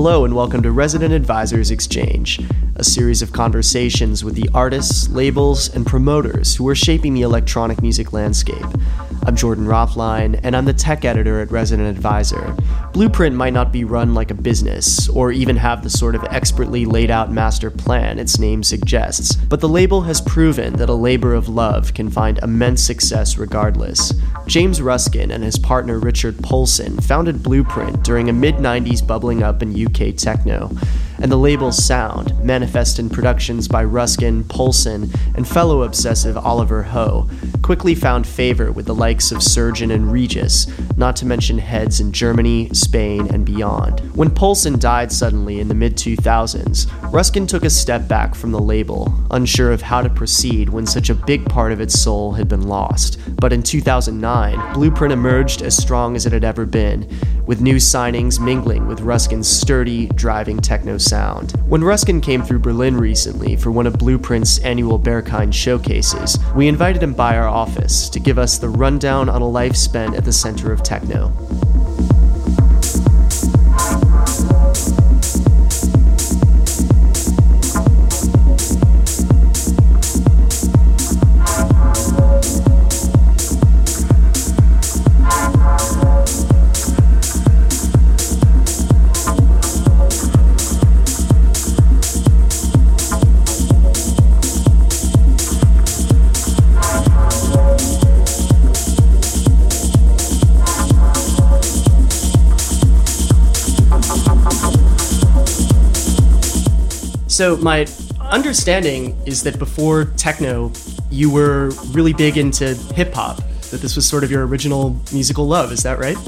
Hello and welcome to Resident Advisors Exchange, a series of conversations with the artists, labels, and promoters who are shaping the electronic music landscape. I'm Jordan Rothline, and I'm the tech editor at Resident Advisor. Blueprint might not be run like a business, or even have the sort of expertly laid out master plan its name suggests, but the label has proven that a labor of love can find immense success regardless. James Ruskin and his partner Richard Polson founded Blueprint during a mid-90s bubbling up in UK techno, and the label's sound, manifest in productions by Ruskin, Polson, and fellow obsessive Oliver Ho, quickly found favor with the likes of Surgeon and Regis, not to mention heads in Germany, Spain, and beyond. When Polson died suddenly in the mid-2000s, Ruskin took a step back from the label, unsure of how to proceed when such a big part of its soul had been lost. But in 2009, Blueprint emerged as strong as it had ever been, with new signings mingling with Ruskin's sturdy, driving techno sound. When Ruskin came through Berlin recently for one of Blueprint's annual Berghain showcases, we invited him by our office to give us the rundown on a life spent at the center of techno. So my understanding is that before techno, you were really big into hip-hop, that this was sort of your original musical love. Is that right?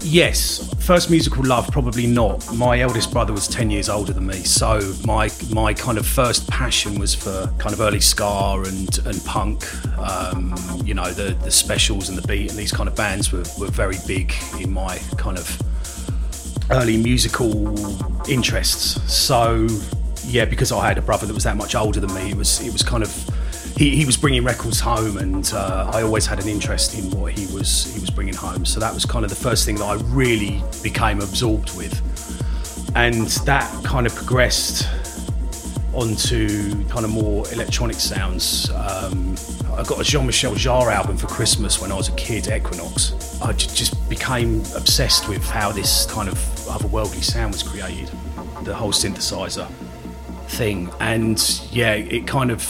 Yes. First musical love, probably not. My eldest brother was 10 years older than me, so my kind of first passion was for kind of early ska and punk. You know, the Specials and The Beat and these kind of bands were very big in my kind of early musical interests. So... yeah, because I had a brother that was that much older than me, it was kind of he was bringing records home, and I always had an interest in what he was bringing home. So that was kind of the first thing that I really became absorbed with, and that kind of progressed onto kind of more electronic sounds. I got a Jean-Michel Jarre album for Christmas when I was a kid, Equinox. I just became obsessed with how this kind of otherworldly sound was created, the whole synthesizer thing, and yeah, it kind of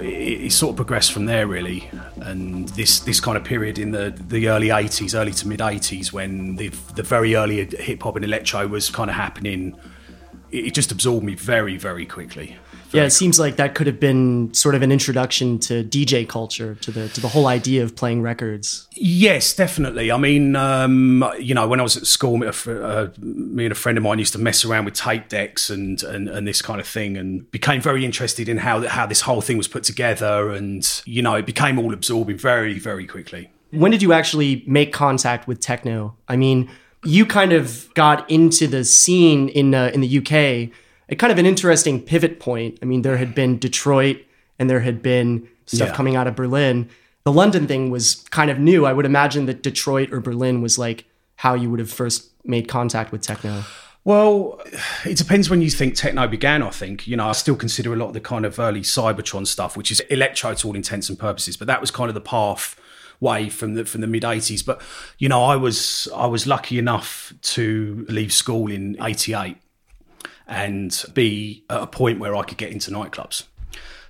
it sort of progressed from there really. And this kind of period in the early 80s, early to mid 80s, when the very early hip-hop and electro was kind of happening, it just absorbed me very, very quickly. Yeah, it seems like that could have been sort of an introduction to DJ culture, to the whole idea of playing records. Yes, definitely. I mean, you know, when I was at school, me and a friend of mine used to mess around with tape decks and this kind of thing, and became very interested in how this whole thing was put together, and you know, it became all absorbing very, very quickly. When did you actually make contact with techno? I mean, you kind of got into the scene in the UK. A kind of an interesting pivot point. I mean, there had been Detroit and there had been stuff coming out of Berlin. The London thing was kind of new. I would imagine that Detroit or Berlin was like how you would have first made contact with techno. Well, it depends when you think techno began, I think. You know, I still consider a lot of the kind of early Cybertron stuff, which is electro to all intents and purposes, but that was kind of the pathway from the mid 80s. But, you know, I was lucky enough to leave school in 88. And be at a point where I could get into nightclubs.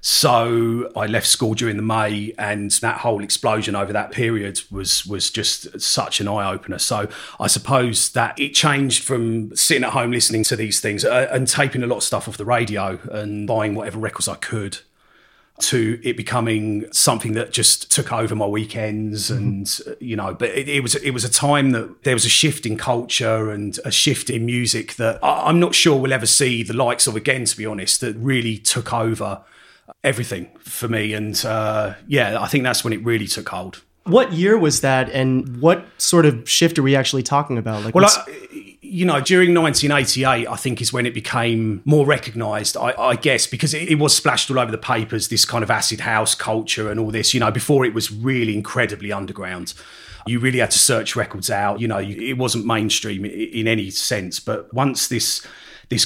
So I left school during the May, and that whole explosion over that period was just such an eye-opener. So I suppose that it changed from sitting at home listening to these things and taping a lot of stuff off the radio and buying whatever records I could, to it becoming something that just took over my weekends. And you know, but it was a time that there was a shift in culture and a shift in music that I'm not sure we'll ever see the likes of again, to be honest, that really took over everything for me. And I think that's when it really took hold. What year was that, and what sort of shift are we actually talking about? Like, well, you know, during 1988, I think is when it became more recognised, I guess, because it was splashed all over the papers, this kind of acid house culture and all this, you know, before it was really incredibly underground. You really had to search records out, you know, it wasn't mainstream in any sense. But once this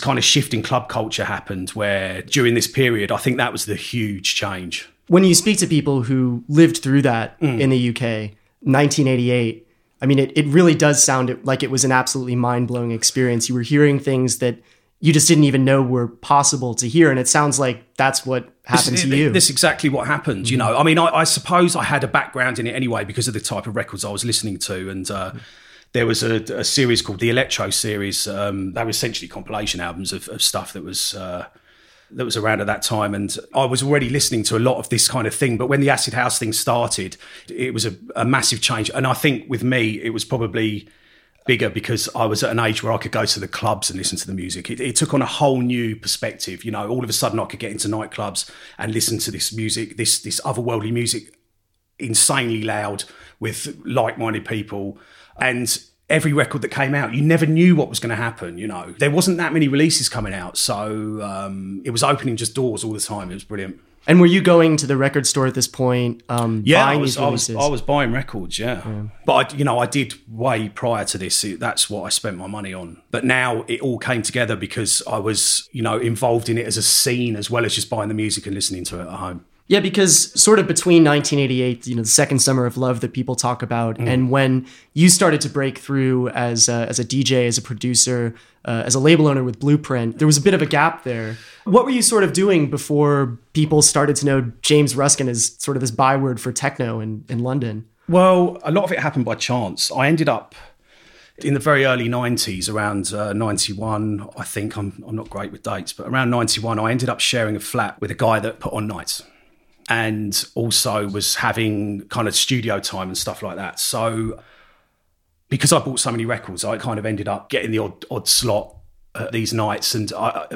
kind of shift in club culture happened, where during this period, I think that was the huge change. When you speak to people who lived through that in the UK, 1988, I mean, it really does sound like it was an absolutely mind-blowing experience. You were hearing things that you just didn't even know were possible to hear. And it sounds like that's what happened to you. This is exactly what happened, you know. I mean, I suppose I had a background in it anyway because of the type of records I was listening to. And there was a series called the Electro series. They were essentially compilation albums of stuff that was around at that time. And I was already listening to a lot of this kind of thing. But when the acid house thing started, it was a massive change. And I think with me, it was probably bigger because I was at an age where I could go to the clubs and listen to the music. It took on a whole new perspective. You know, all of a sudden I could get into nightclubs and listen to this music, this otherworldly music, insanely loud with like-minded people. And every record that came out, you never knew what was going to happen, you know. There wasn't that many releases coming out, so it was opening just doors all the time. It was brilliant. And were you going to the record store at this point? Yeah, buying these releases? I was buying records, yeah. But, I did way prior to this. That's what I spent my money on. But now it all came together because I was, involved in it as a scene as well as just buying the music and listening to it at home. Yeah, because sort of between 1988, the second summer of love that people talk about, and when you started to break through as a DJ, as a producer, as a label owner with Blueprint, there was a bit of a gap there. What were you sort of doing before people started to know James Ruskin as sort of this byword for techno in London? Well, a lot of it happened by chance. I ended up in the very early 90s, around 91, I think. I'm not great with dates, but around 91, I ended up sharing a flat with a guy that put on nights. And also was having kind of studio time and stuff like that. So because I bought so many records, I kind of ended up getting the odd slot at these nights. And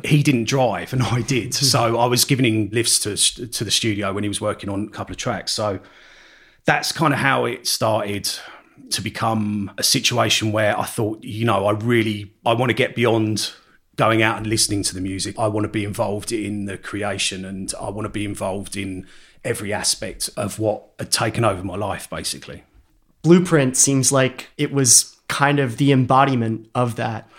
he didn't drive and I did. So I was giving him lifts to the studio when he was working on a couple of tracks. So that's kind of how it started to become a situation where I thought, I want to get beyond going out and listening to the music. I want to be involved in the creation and I want to be involved in every aspect of what had taken over my life, basically. Blueprint seems like it was kind of the embodiment of that.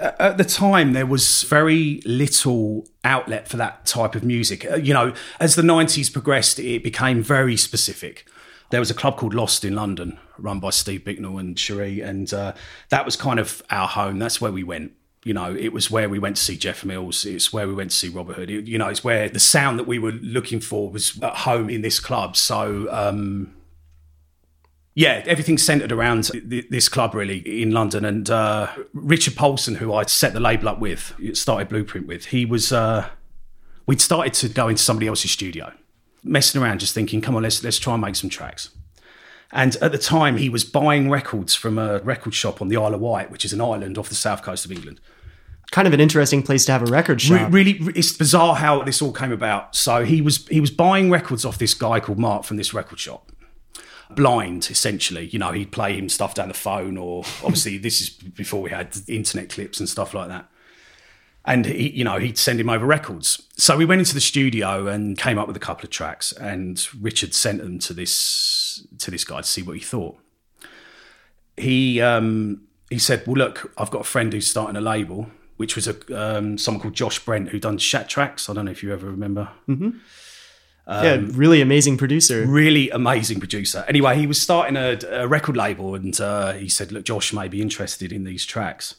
At the time, there was very little outlet for that type of music. As the 90s progressed, it became very specific. There was a club called Lost in London, run by Steve Bicknell and Cherie, and that was kind of our home. That's where we went. It was where we went to see Jeff Mills. It's where we went to see Robert Hood. It's where the sound that we were looking for was at home in this club. So, everything centred around this club, really, in London. And Richard Polson, who I set the label up with, started Blueprint with, he was... we'd started to go into somebody else's studio, messing around, just thinking, come on, let's try and make some tracks. And at the time, he was buying records from a record shop on the Isle of Wight, which is an island off the south coast of England. Kind of an interesting place to have a record shop. Really, it's bizarre how this all came about. So he was buying records off this guy called Mark from this record shop. Blind, essentially. He'd play him stuff down the phone or obviously this is before we had internet clips and stuff like that. And he'd send him over records. So we went into the studio and came up with a couple of tracks, and Richard sent them to this guy to see what he thought. He said, well, look, I've got a friend who's starting a label, which was someone called Josh Brent, who done Shattracks. I don't know if you ever remember. Mm-hmm. Really amazing producer. Really amazing producer. Anyway, he was starting a record label, and he said, look, Josh may be interested in these tracks.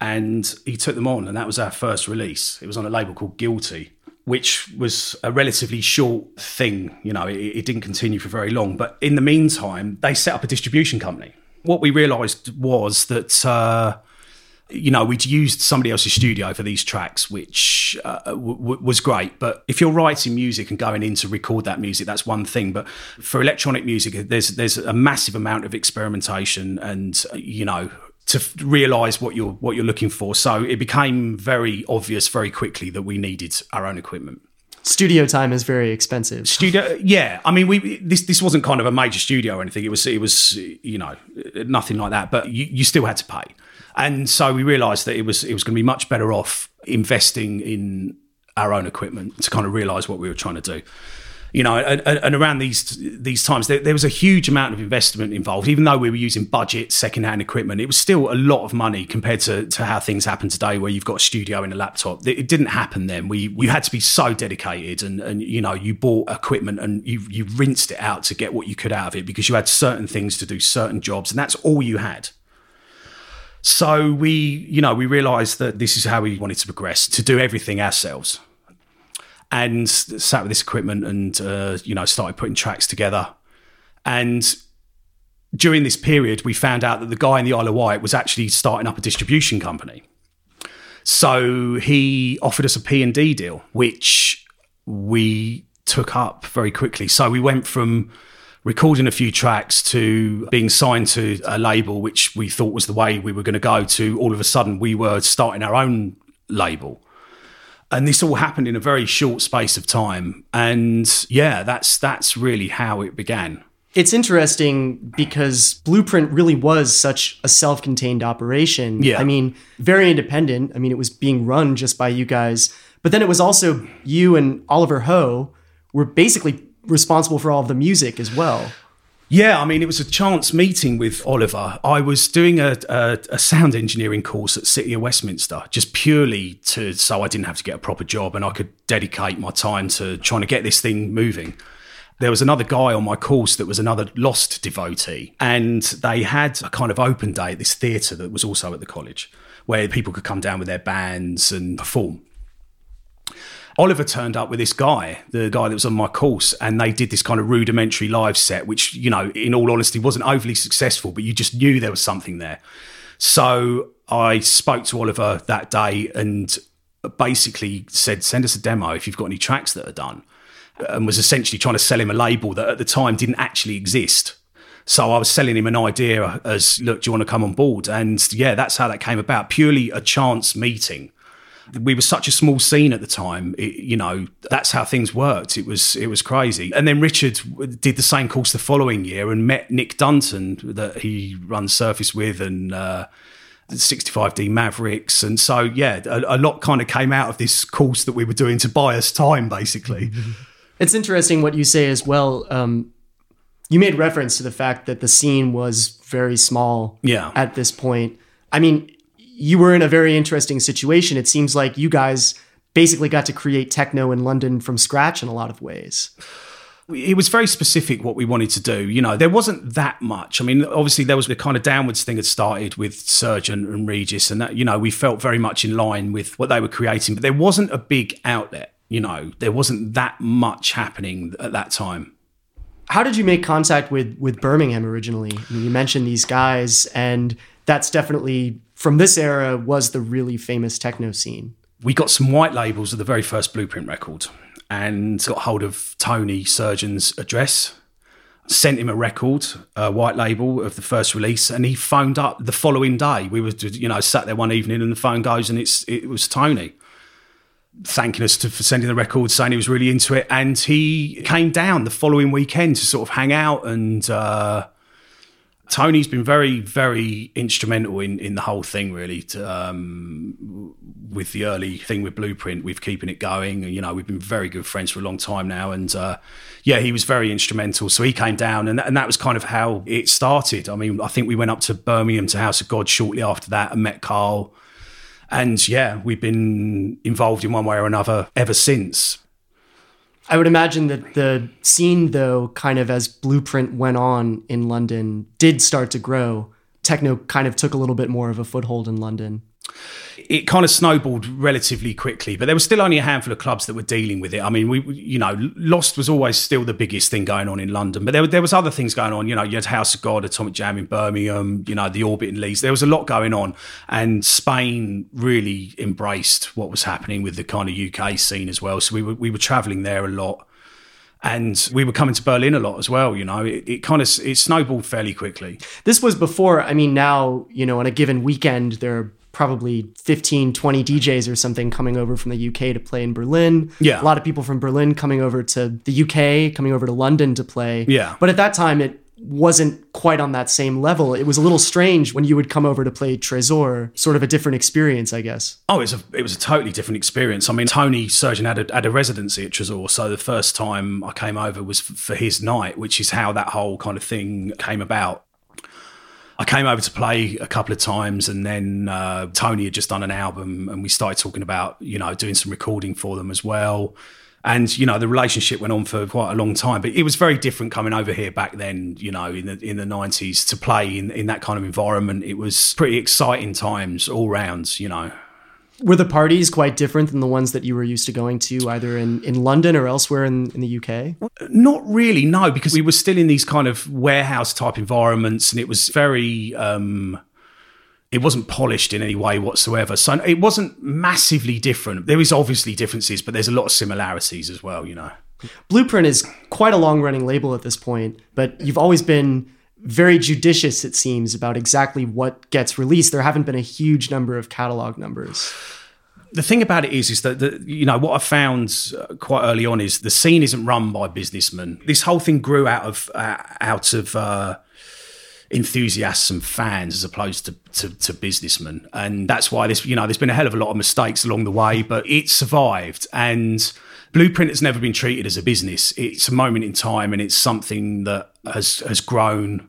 And he took them on, and that was our first release. It was on a label called Guilty, which was a relatively short thing. It didn't continue for very long. But in the meantime, they set up a distribution company. What we realised was that, we'd used somebody else's studio for these tracks, which was great. But if you're writing music and going in to record that music, that's one thing. But for electronic music, there's a massive amount of experimentation and, to realise what you're looking for. So it became very obvious very quickly that we needed our own equipment. Studio time is very expensive. Studio, yeah. I mean, this wasn't kind of a major studio or anything. It was nothing like that, but you still had to pay. And so we realised that it was going to be much better off investing in our own equipment to kind of realise what we were trying to do. You know, and around these times, there was a huge amount of investment involved. Even though we were using budget, second-hand equipment, it was still a lot of money compared to how things happen today, where you've got a studio and a laptop. It didn't happen then. We had to be so dedicated, and you know, you bought equipment and you rinsed it out to get what you could out of it, because you had certain things to do, certain jobs, and that's all you had. So we realised that this is how we wanted to progress, to do everything ourselves. And sat with this equipment and, started putting tracks together. And during this period, we found out that the guy in the Isle of Wight was actually starting up a distribution company. So he offered us a P&D deal, which we took up very quickly. So we went from recording a few tracks to being signed to a label, which we thought was the way we were going to go, to all of a sudden we were starting our own label. And this all happened in a very short space of time. And yeah, that's really how it began. It's interesting because Blueprint really was such a self-contained operation. Yeah. I mean, very independent. I mean, it was being run just by you guys. But then it was also you and Oliver Ho were basically responsible for all of the music as well. Yeah, I mean, it was a chance meeting with Oliver. I was doing a sound engineering course at City of Westminster, just purely so I didn't have to get a proper job and I could dedicate my time to trying to get this thing moving. There was another guy on my course that was another Lost devotee, and they had a kind of open day at this theatre that was also at the college, where people could come down with their bands and perform. Oliver turned up with this guy, the guy that was on my course, and they did this kind of rudimentary live set, which, you know, in all honesty, wasn't overly successful, but you just knew there was something there. So I spoke to Oliver that day and basically said, send us a demo if you've got any tracks that are done, and was essentially trying to sell him a label that at the time didn't actually exist. So I was selling him an idea as, look, do you want to come on board? And yeah, that's how that came about, purely a chance meeting. We were such a small scene at the time, that's how things worked. It was crazy. And then Richard did the same course the following year and met Nick Dunton, that he runs Surface with, and 65D Mavericks. And so, yeah, a lot kind of came out of this course that we were doing to buy us time, basically. It's interesting what you say as well. You made reference to the fact that the scene was very small at this point. I mean, you were in a very interesting situation. It seems like you guys basically got to create techno in London from scratch in a lot of ways. It was very specific what we wanted to do. You know, there wasn't that much. I mean, obviously there was the kind of downwards thing that started with Surgeon and Regis, and that, you know, we felt very much in line with what they were creating, but there wasn't a big outlet. You know, there wasn't that much happening at that time. How did you make contact with Birmingham originally? I mean, you mentioned these guys, and that's definitely, from this era, was the really famous techno scene. We got some white labels of the very first Blueprint record and got hold of Tony Surgeon's address, sent him a record, a white label of the first release, and he phoned up the following day. We were, sat there one evening and the phone goes, and it was Tony thanking us for sending the record, saying he was really into it. And he came down the following weekend to sort of hang out, and Tony's been very, very instrumental in the whole thing, really, with the early thing with Blueprint, with keeping it going. And, you know, we've been very good friends for a long time now. And, he was very instrumental. So he came down, and that was kind of how it started. I mean, I think we went up to Birmingham to House of God shortly after that and met Carl. And, yeah, we've been involved in one way or another ever since. I would imagine that the scene, though, kind of as Blueprint went on in London, did start to grow. Techno kind of took a little bit more of a foothold in London. It kind of snowballed relatively quickly, but there was still only a handful of clubs that were dealing with it. I mean, Lost was always still the biggest thing going on in London, but there was other things going on. You know, you had House of God, Atomic Jam in Birmingham, you know, the Orbit in Leeds. There was a lot going on, and Spain really embraced what was happening with the kind of UK scene as well. So we were travelling there a lot, and we were coming to Berlin a lot as well. You know, it snowballed fairly quickly. This was before, I mean, now, you know, on a given weekend, there are probably 15, 20 DJs or something coming over from the UK to play in Berlin. Yeah. A lot of people from Berlin coming over to the UK, coming over to London to play. Yeah. But at that time, it wasn't quite on that same level. It was a little strange when you would come over to play Trésor, sort of a different experience, I guess. Oh, it was a totally different experience. I mean, Tony Surgeon had a residency at Trésor, so the first time I came over was for his night, which is how that whole kind of thing came about. I came over to play a couple of times, and then Tony had just done an album, and we started talking about, you know, doing some recording for them as well. And, you know, the relationship went on for quite a long time, but it was very different coming over here back then, you know, in the 90s to play in that kind of environment. It was pretty exciting times all round, you know. Were the parties quite different than the ones that you were used to going to either in London or elsewhere in the UK? Not really, no, because we were still in these kind of warehouse type environments, and it was very... It wasn't polished in any way whatsoever. So it wasn't massively different. There is obviously differences, but there's a lot of similarities as well, you know. Blueprint is quite a long-running label at this point, but you've always been very judicious, it seems, about exactly what gets released. There haven't been a huge number of catalog numbers. The thing about it is that, you know, what I found quite early on is the scene isn't run by businessmen. This whole thing grew out of enthusiasts and fans as opposed to businessmen, and that's why this, you know, there's been a hell of a lot of mistakes along the way, but it survived. And Blueprint has never been treated as a business. It's a moment in time, and it's something that has grown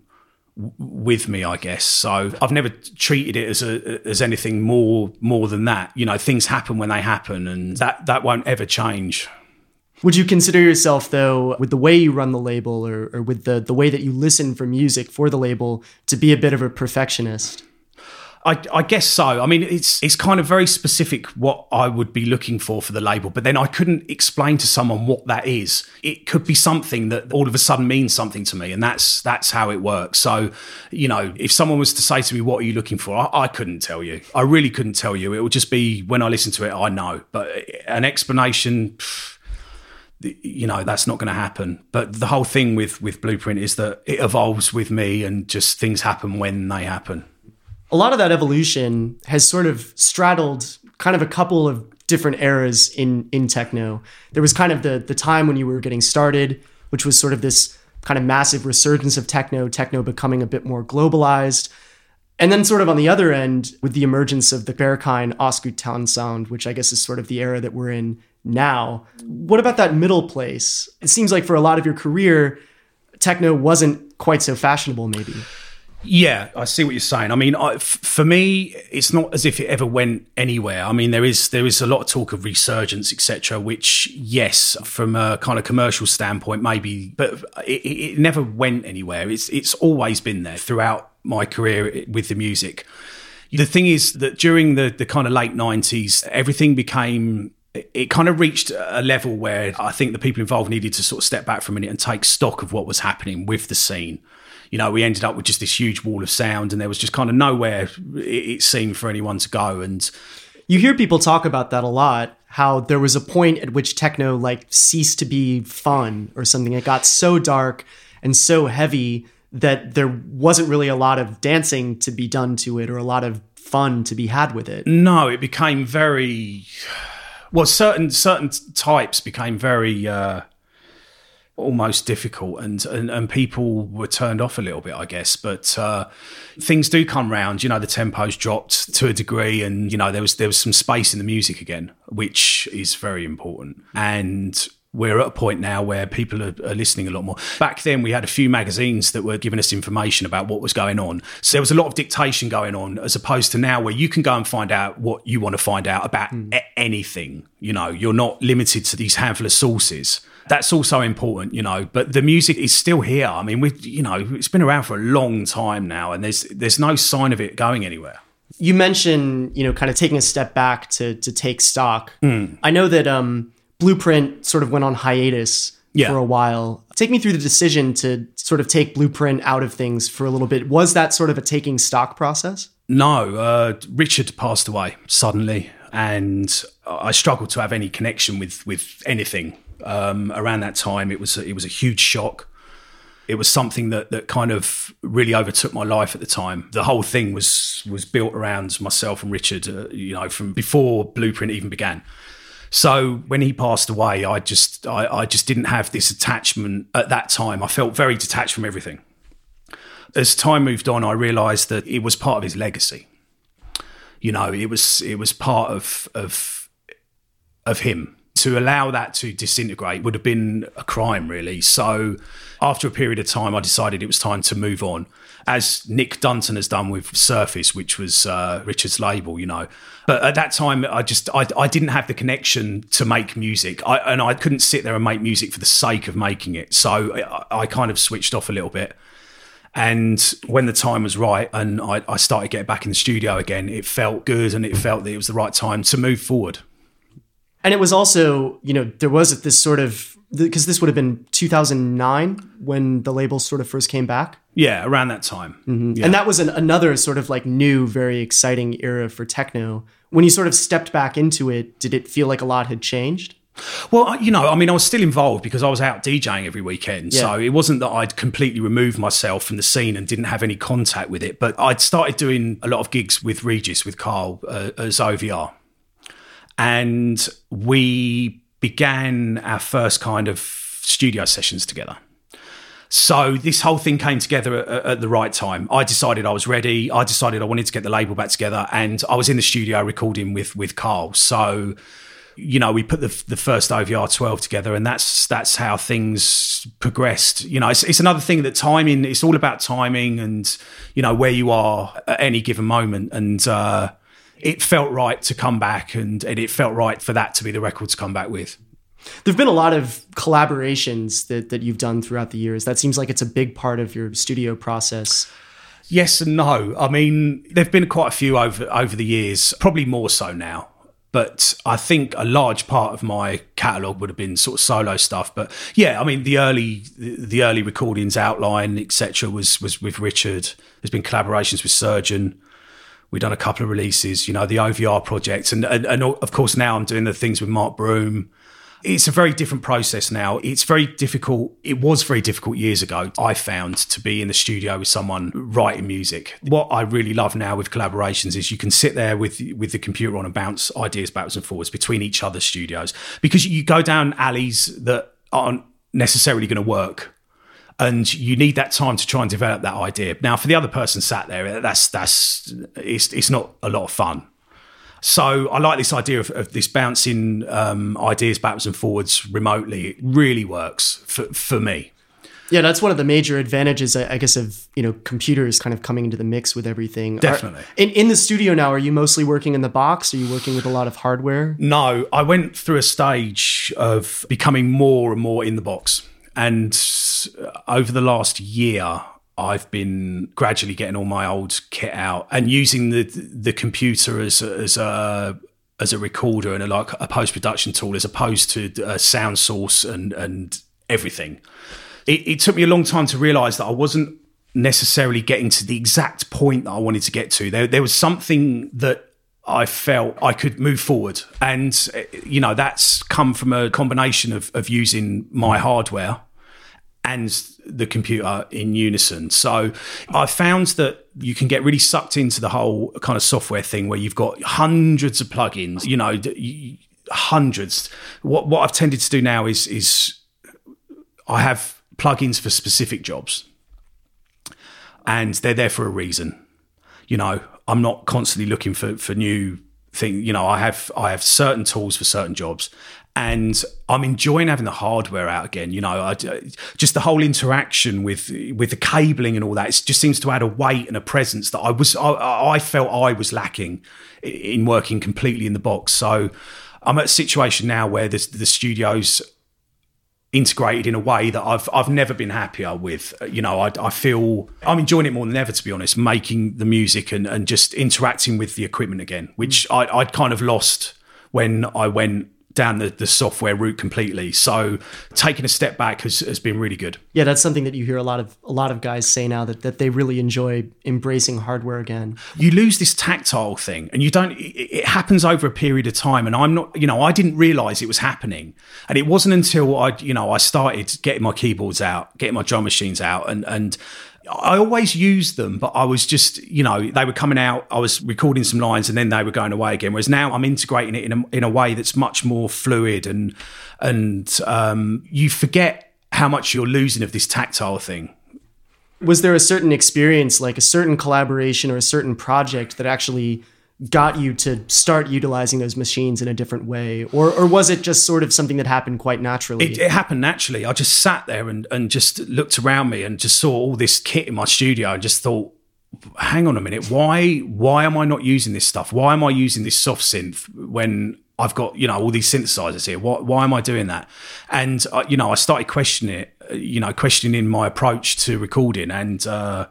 with me, I guess. So I've never treated it as anything more than that. You know, things happen when they happen, and that won't ever change. Would you consider yourself, though, with the way you run the label or with the way that you listen for music for the label, to be a bit of a perfectionist? I guess so. I mean, it's kind of very specific what I would be looking for the label, but then I couldn't explain to someone what that is. It could be something that all of a sudden means something to me, and that's how it works. So, you know, if someone was to say to me, what are you looking for? I couldn't tell you. I really couldn't tell you. It would just be when I listen to it, I know. But an explanation... you know, that's not going to happen. But the whole thing with Blueprint is that it evolves with me, and just things happen when they happen. A lot of that evolution has sort of straddled kind of a couple of different eras in techno. There was kind of the time when you were getting started, which was sort of this kind of massive resurgence of techno becoming a bit more globalized. And then sort of on the other end, with the emergence of the Berghain Oscutan sound, which I guess is sort of the era that we're in now. What about that middle place? It seems like for a lot of your career, techno wasn't quite so fashionable, maybe. Yeah, I see what you're saying. I mean, for me, it's not as if it ever went anywhere. I mean, there is a lot of talk of resurgence, etc., which, yes, from a kind of commercial standpoint, maybe, but it never went anywhere. It's always been there throughout my career with the music. The thing is that during the kind of late 90s, everything became... It kind of reached a level where I think the people involved needed to sort of step back for a minute and take stock of what was happening with the scene. You know, we ended up with just this huge wall of sound, and there was just kind of nowhere, it seemed, for anyone to go. And you hear people talk about that a lot, how there was a point at which techno like ceased to be fun or something. It got so dark and so heavy that there wasn't really a lot of dancing to be done to it or a lot of fun to be had with it. No, it became very... Well, certain types became very almost difficult, and people were turned off a little bit, I guess. But things do come round. You know, the tempo's dropped to a degree, and you know there was some space in the music again, which is very important. And we're at a point now where people are listening a lot more. Back then, we had a few magazines that were giving us information about what was going on. So there was a lot of dictation going on, as opposed to now where you can go and find out what you want to find out about anything. You know, you're not limited to these handful of sources. That's also important, you know, but the music is still here. I mean, it's been around for a long time now, and there's no sign of it going anywhere. You mentioned, you know, kind of taking a step back to take stock. Mm. I know that Blueprint sort of went on hiatus for a while. Take me through the decision to sort of take Blueprint out of things for a little bit. Was that sort of a taking stock process? No, Richard passed away suddenly, and I struggled to have any connection with anything around that time. It was a huge shock. It was something that kind of really overtook my life at the time. The whole thing was built around myself and Richard, you know, from before Blueprint even began. So when he passed away, I just didn't have this attachment at that time. I felt very detached from everything. As time moved on, I realised that it was part of his legacy. You know, it was part of him. To allow that to disintegrate would have been a crime, really. So after a period of time, I decided it was time to move on, as Nick Dunton has done with Surface, which was Richard's label, you know. But at that time, I didn't have the connection to make music. I couldn't sit there and make music for the sake of making it. So I kind of switched off a little bit. And when the time was right and I started getting back in the studio again, it felt good and it felt that it was the right time to move forward. And it was also, you know, there was this sort of, because this would have been 2009 when the label sort of first came back. Yeah, around that time. Mm-hmm. Yeah. And that was another sort of like new, very exciting era for techno. When you sort of stepped back into it, did it feel like a lot had changed? Well, you know, I mean, I was still involved because I was out DJing every weekend. Yeah. So it wasn't that I'd completely removed myself from the scene and didn't have any contact with it. But I'd started doing a lot of gigs with Regis, with Carl, as OVR. And we began our first kind of studio sessions together. So this whole thing came together at the right time. I decided I was ready. I decided I wanted to get the label back together. And I was in the studio recording with Carl. So, you know, we put the first OVR 12 together, and that's how things progressed. You know, it's another thing that timing, it's all about timing and, you know, where you are at any given moment. And, it felt right to come back and it felt right for that to be the record to come back with. There've been a lot of collaborations that you've done throughout the years. That seems like it's a big part of your studio process. Yes and no. I mean, there've been quite a few over the years, probably more so now. But I think a large part of my catalogue would have been sort of solo stuff. But yeah, I mean, the early recordings, Outline, etc., was with Richard. There's been collaborations with Surgeon. We've done a couple of releases, you know, the OVR projects. And of course, now I'm doing the things with Mark Broom. It's a very different process now. It's very difficult. It was very difficult years ago, I found, to be in the studio with someone writing music. What I really love now with collaborations is you can sit there with the computer on and bounce ideas backwards and forwards between each other's studios, because you go down alleys that aren't necessarily going to work. And you need that time to try and develop that idea. Now, for the other person sat there, it's not a lot of fun. So I like this idea of this bouncing ideas backwards and forwards remotely. It really works for me. Yeah, that's one of the major advantages, I guess, of, you know, computers kind of coming into the mix with everything. Definitely. In the studio now, are you mostly working in the box? Are you working with a lot of hardware? No, I went through a stage of becoming more and more in the box. And over the last year, I've been gradually getting all my old kit out and using the computer as a recorder and a post-production tool, as opposed to a sound source and everything. It took me a long time to realise that I wasn't necessarily getting to the exact point that I wanted to get to. There was something that I felt I could move forward. And, you know, that's come from a combination of using my hardware and the computer in unison. So I found that you can get really sucked into the whole kind of software thing where you've got hundreds of plugins, you know, hundreds. What I've tended to do now is I have plugins for specific jobs, and they're there for a reason. You know, I'm not constantly looking for new things. You know, I have certain tools for certain jobs, and I'm enjoying having the hardware out again. You know, just the whole interaction with the cabling and all that. It just seems to add a weight and a presence that I felt I was lacking in working completely in the box. So I'm at a situation now where the studio's integrated in a way that I've never been happier with. You know, I feel I'm enjoying it more than ever, to be honest, making the music and just interacting with the equipment again, which I'd kind of lost when I went down the software route completely. So taking a step back has been really good. Yeah, that's something that you hear a lot of guys say now, that they really enjoy embracing hardware again. You lose this tactile thing, and it happens over a period of time, and I'm not, you know, I didn't realize it was happening. And it wasn't until I started getting my keyboards out, getting my drum machines out, and I always used them, but I was just, you know, they were coming out, I was recording some lines, and then they were going away again. Whereas now I'm integrating it in a way that's much more fluid, and you forget how much you're losing of this tactile thing. was there a certain experience, like a certain collaboration or a certain project that actually got you to start utilizing those machines in a different way? Or was it just sort of something that happened quite naturally? It happened naturally. I just sat there and just looked around me and just saw all this kit in my studio and just thought, hang on a minute, why am I not using this stuff? Why am I using this soft synth when I've got, you know, all these synthesizers here? Why am I doing that? And, you know, I started questioning it, you know, questioning my approach to recording. And I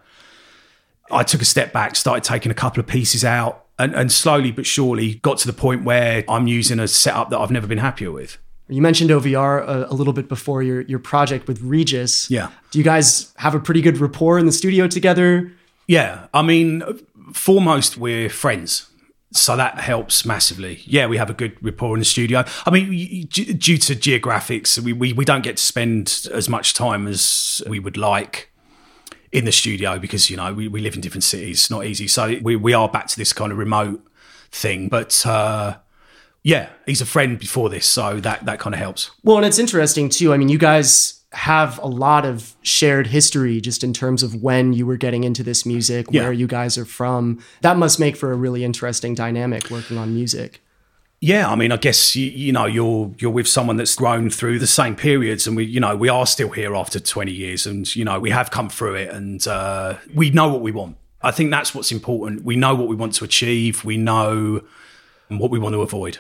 took a step back, started taking a couple of pieces out, and slowly but surely got to the point where I'm using a setup that I've never been happier with. You mentioned OVR a little bit before, your project with Regis. Yeah. Do you guys have a pretty good rapport in the studio together? Yeah. I mean, foremost, we're friends. So that helps massively. Yeah, we have a good rapport in the studio. I mean, due to geographics, we don't get to spend as much time as we would like in the studio because, you know, we live in different cities. It's not easy. So we are back to this kind of remote thing. But yeah, he's a friend before this. So that kind of helps. Well, and it's interesting too. I mean, you guys have a lot of shared history just in terms of when you were getting into this music, where you guys are from. That must make for a really interesting dynamic working on music. Yeah, I mean, I guess, you know, you're with someone that's grown through the same periods, and we are still here after 20 years and, you know, we have come through it and we know what we want. I think that's what's important. We know what we want to achieve. We know what we want to avoid.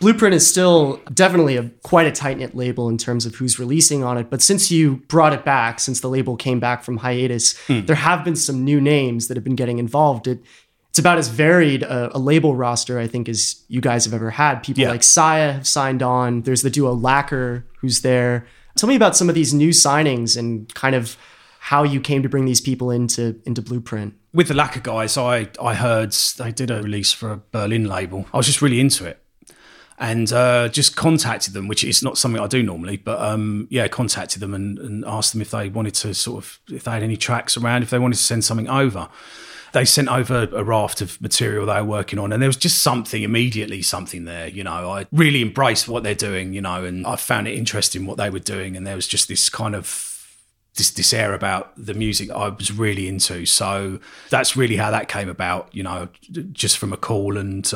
Blueprint is still definitely quite a tight-knit label in terms of who's releasing on it. But since you brought it back, since the label came back from hiatus, there have been some new names that have been getting involved. It's about as varied a label roster, I think, as you guys have ever had. People like Saya have signed on. There's the duo Lacquer, who's there. Tell me about some of these new signings and kind of how you came to bring these people into Blueprint. With the Lacquer guys, I heard they did a release for a Berlin label. I was just really into it. And just contacted them, which is not something I do normally, but contacted them and asked them if they wanted to if they had any tracks around, if they wanted to send something over. They sent over a raft of material they were working on, and there was just something there, you know. I really embraced what they're doing, you know, and I found it interesting what they were doing, and there was just this kind of this air about the music I was really into. So that's really how that came about, you know, just from a call and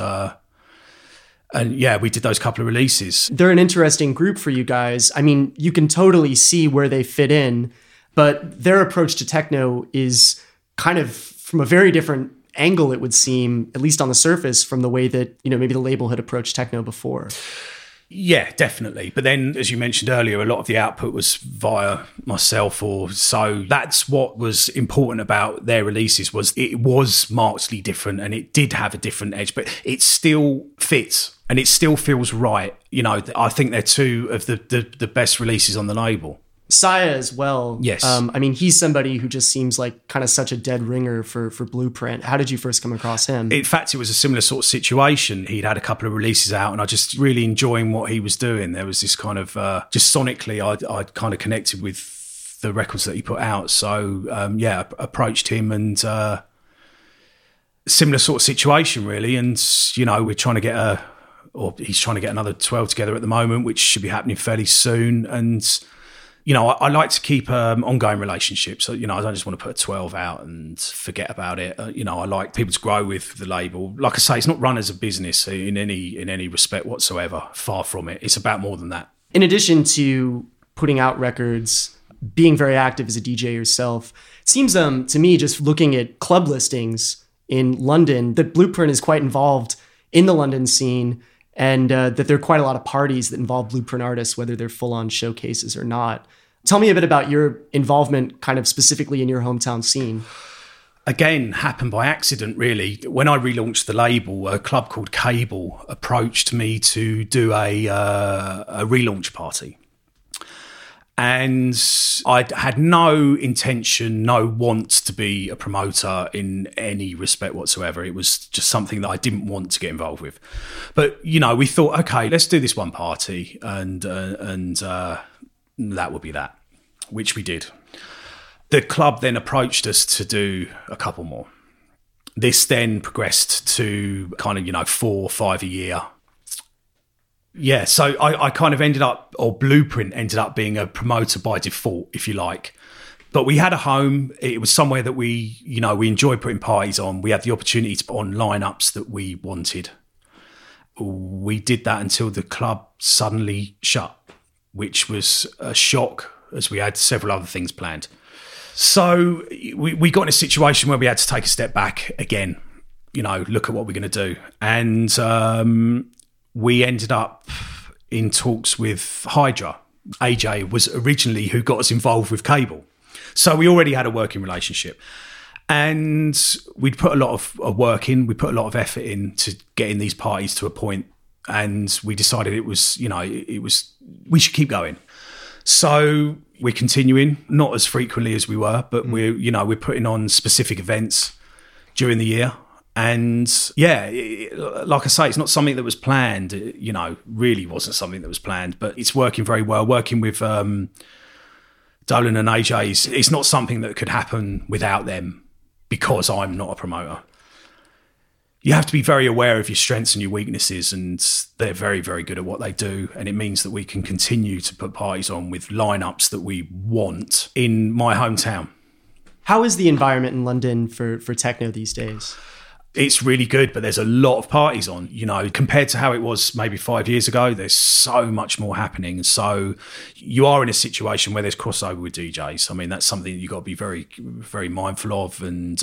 yeah, we did those couple of releases. They're an interesting group for you guys. I mean, you can totally see where they fit in, but their approach to techno is kind of from a very different angle, it would seem, at least on the surface, from the way that, you know, maybe the label had approached techno before. Yeah, definitely. But then, as you mentioned earlier, a lot of the output was via myself, so that's what was important about their releases, was it was markedly different and it did have a different edge, but it still fits and it still feels right. You know, I think they're two of the best releases on the label. Saya as well. Yes. I mean, he's somebody who just seems like kind of such a dead ringer for Blueprint. How did you first come across him? In fact, it was a similar sort of situation. He'd had a couple of releases out and I just really enjoying what he was doing. There was this kind of, just sonically, I'd kind of connected with the records that he put out. So approached him and similar sort of situation really. And, you know, we're trying to get he's trying to get another 12 together at the moment, which should be happening fairly soon. And, you know, I like to keep ongoing relationships. So, you know, I don't just want to put a 12 out and forget about it. You know, I like people to grow with the label. Like I say, it's not run as a business in any respect whatsoever. Far from it. It's about more than that. In addition to putting out records, being very active as a DJ yourself, it seems to me, just looking at club listings in London, that Blueprint is quite involved in the London scene. And that there are quite a lot of parties that involve Blueprint artists, whether they're full-on showcases or not. Tell me a bit about your involvement kind of specifically in your hometown scene. Again, happened by accident, really. When I relaunched the label, a club called Cable approached me to do a relaunch party. And I had no intention, no want to be a promoter in any respect whatsoever. It was just something that I didn't want to get involved with. But, you know, we thought, okay, let's do this one party and that will be that, which we did. The club then approached us to do a couple more. This then progressed to kind of, you know, 4 or 5 a year. Yeah, so I kind of ended up, or Blueprint ended up being a promoter by default, if you like. But we had a home. It was somewhere that we, you know, we enjoyed putting parties on. We had the opportunity to put on lineups that we wanted. We did that until the club suddenly shut, which was a shock, as we had several other things planned. So we got in a situation where we had to take a step back again, you know, look at what we're going to do. And we ended up in talks with Hydra. AJ was originally who got us involved with Cable. So we already had a working relationship. And we'd put a lot of work in, we put a lot of effort in to getting these parties to a point. And we decided it was, you know, it was, we should keep going. So we're continuing, not as frequently as we were, but we're, you know, we're putting on specific events during the year. And yeah, like I say, it's not something that was planned, it, you know, really wasn't something that was planned, but it's working very well. Working with Dolan and AJ's, it's not something that could happen without them because I'm not a promoter. You have to be very aware of your strengths and your weaknesses, and they're very, very good at what they do. And it means that we can continue to put parties on with lineups that we want in my hometown. How is the environment in London for techno these days? It's really good, but there's a lot of parties on, you know, compared to how it was maybe 5 years ago, there's so much more happening. So you are in a situation where there's crossover with DJs. I mean, that's something that you've got to be very, very mindful of. And,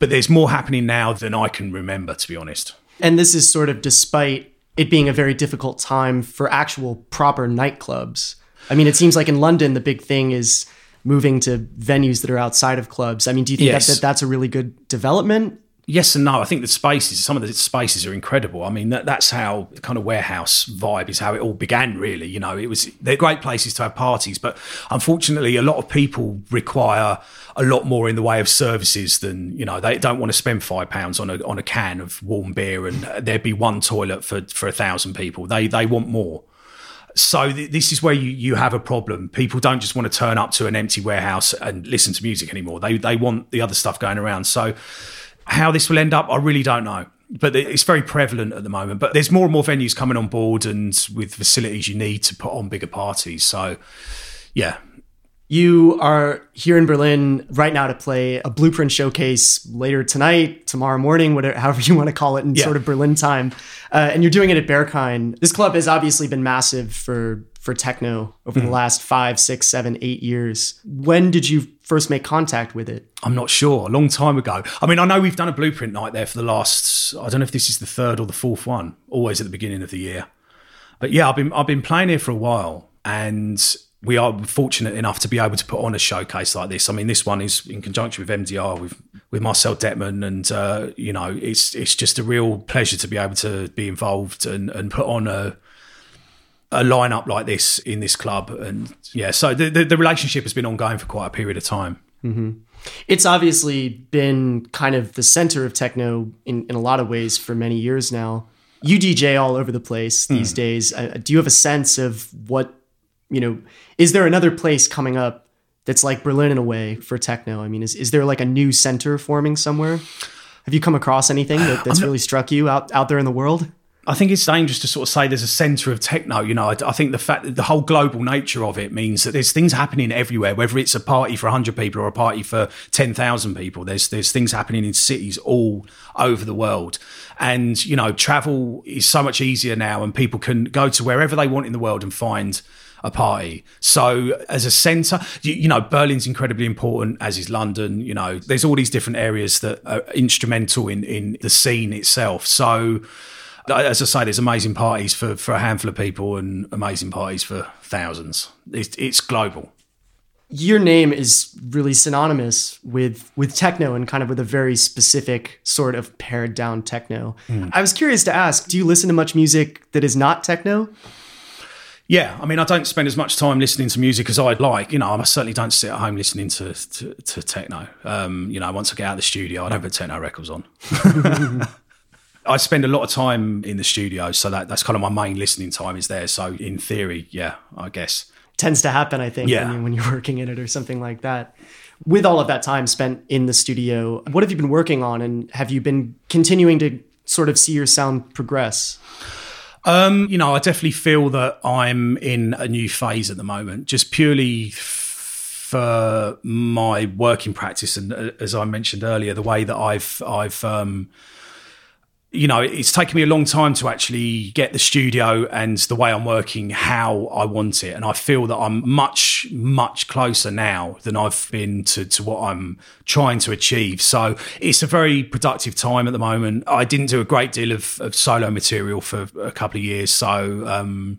but there's more happening now than I can remember, to be honest. And this is sort of despite it being a very difficult time for actual proper nightclubs. I mean, it seems like in London, the big thing is moving to venues that are outside of clubs. I mean, do you think that's a really good development? Yes and no. I think the spaces, some of the spaces are incredible. I mean, that's how the kind of warehouse vibe is how it all began, really. You know, they're great places to have parties, but unfortunately, a lot of people require a lot more in the way of services than, you know, they don't want to spend £5 on a can of warm beer and there'd be one toilet for 1,000 people. They want more. So this is where you have a problem. People don't just want to turn up to an empty warehouse and listen to music anymore. They want the other stuff going around. So how this will end up, I really don't know. But it's very prevalent at the moment. But there's more and more venues coming on board and with facilities you need to put on bigger parties. So, yeah. You are here in Berlin right now to play a Blueprint showcase later tonight, tomorrow morning, whatever, however you want to call it, in sort of Berlin time. And you're doing it at Berghain. This club has obviously been massive for techno over the last 5, 6, 7, 8 years. When did you first make contact with it? I'm not sure. A long time ago. I mean, I know we've done a Blueprint night there for the last, I don't know if this is the third or the fourth one, always at the beginning of the year. But yeah, I've been playing here for a while, and we are fortunate enough to be able to put on a showcase like this. I mean, this one is in conjunction with MDR, with Marcel Detman, and, you know, it's just a real pleasure to be able to be involved and put on a lineup like this in this club. And yeah, so the relationship has been ongoing for quite a period of time. Mm-hmm. It's obviously been kind of the center of techno in a lot of ways for many years now. You DJ all over the place these days. Do you have a sense of what, you know, is there another place coming up that's like Berlin in a way for techno? I mean, is there like a new center forming somewhere? Have you come across anything that's really struck you out there in the world? I think it's dangerous to sort of say there's a center of techno. You know, I think the fact that the whole global nature of it means that there's things happening everywhere, whether it's a party for 100 people or a party for 10,000 people. There's things happening in cities all over the world. And, you know, travel is so much easier now and people can go to wherever they want in the world and find a party. So as a centre, you know, Berlin's incredibly important, as is London. You know, there's all these different areas that are instrumental in the scene itself. So as I say, there's amazing parties for a handful of people and amazing parties for thousands. It's global. Your name is really synonymous with techno and kind of with a very specific sort of pared down techno. I was curious to ask, do you listen to much music that is not techno? Yeah, I mean, I don't spend as much time listening to music as I'd like. You know, I certainly don't sit at home listening to techno. You know, once I get out of the studio, I don't put techno records on. I spend a lot of time in the studio, so that's kind of my main listening time is there. So in theory, yeah, I guess. Tends to happen, I think, when you're working in it or something like that. With all of that time spent in the studio, what have you been working on, and have you been continuing to sort of see your sound progress? You know, I definitely feel that I'm in a new phase at the moment, just purely for my working practice, and as I mentioned earlier, the way that I've you know, it's taken me a long time to actually get the studio and the way I'm working how I want it. And I feel that I'm much, much closer now than I've been to what I'm trying to achieve. So it's a very productive time at the moment. I didn't do a great deal of solo material for a couple of years. So,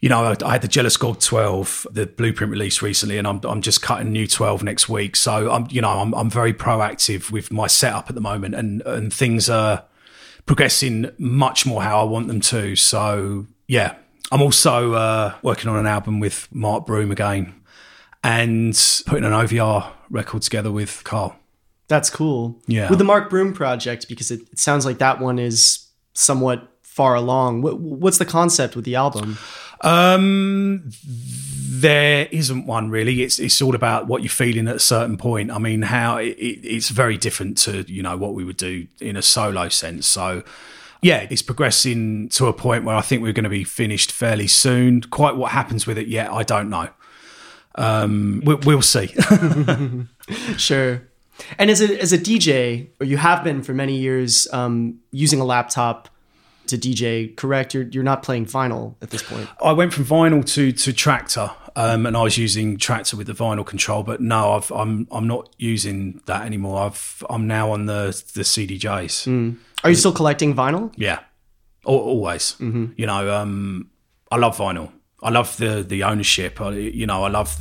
you know, I had the Jealous God 12, the Blueprint release recently, and I'm just cutting new 12 next week. So I'm very proactive with my setup at the moment, and things are progressing much more how I want them to. So yeah, I'm also working on an album with Mark Broom again, and putting an OVR record together with Carl. That's cool. Yeah, with the Mark Broom project, because it sounds like that one is somewhat far along. What's the concept with the album? There isn't one really. It's all about what you're feeling at a certain point. I mean, how it's very different to, you know, what we would do in a solo sense. So yeah, it's progressing to a point where I think we're going to be finished fairly soon. Quite what happens with it yet, I don't know. We'll see. Sure. And as a DJ, or you have been for many years, using a laptop to DJ, correct? You're not playing vinyl at this point. I went from vinyl to Traktor, and I was using Traktor with the vinyl control, but no, I'm not using that anymore. I'm now on the CDJs. Mm. Are you still collecting vinyl? Yeah, always. Mm-hmm. You know, I love vinyl. I love the ownership. I love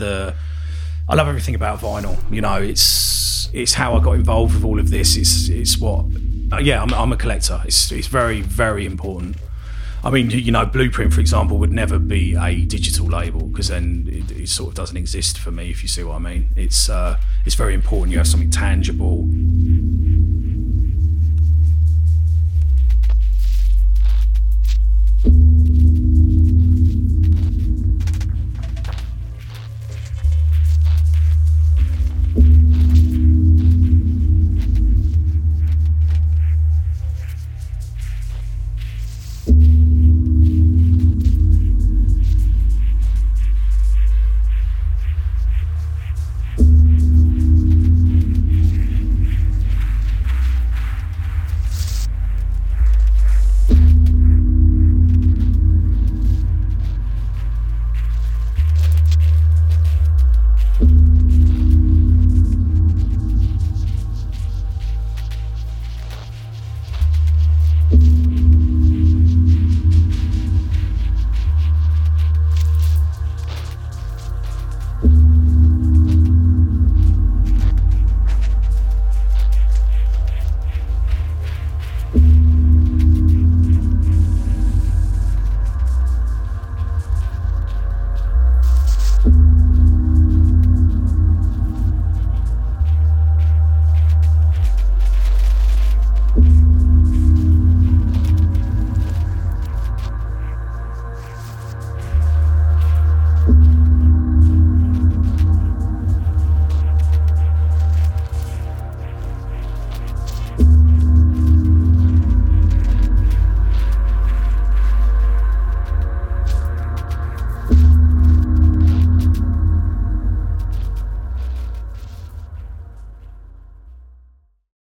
everything about vinyl. You know, it's how I got involved with all of this. It's what. Yeah, I'm a collector. It's very, very important. I mean, you know, Blueprint, for example, would never be a digital label, because then it sort of doesn't exist for me, if you see what I mean. It's very important you have something tangible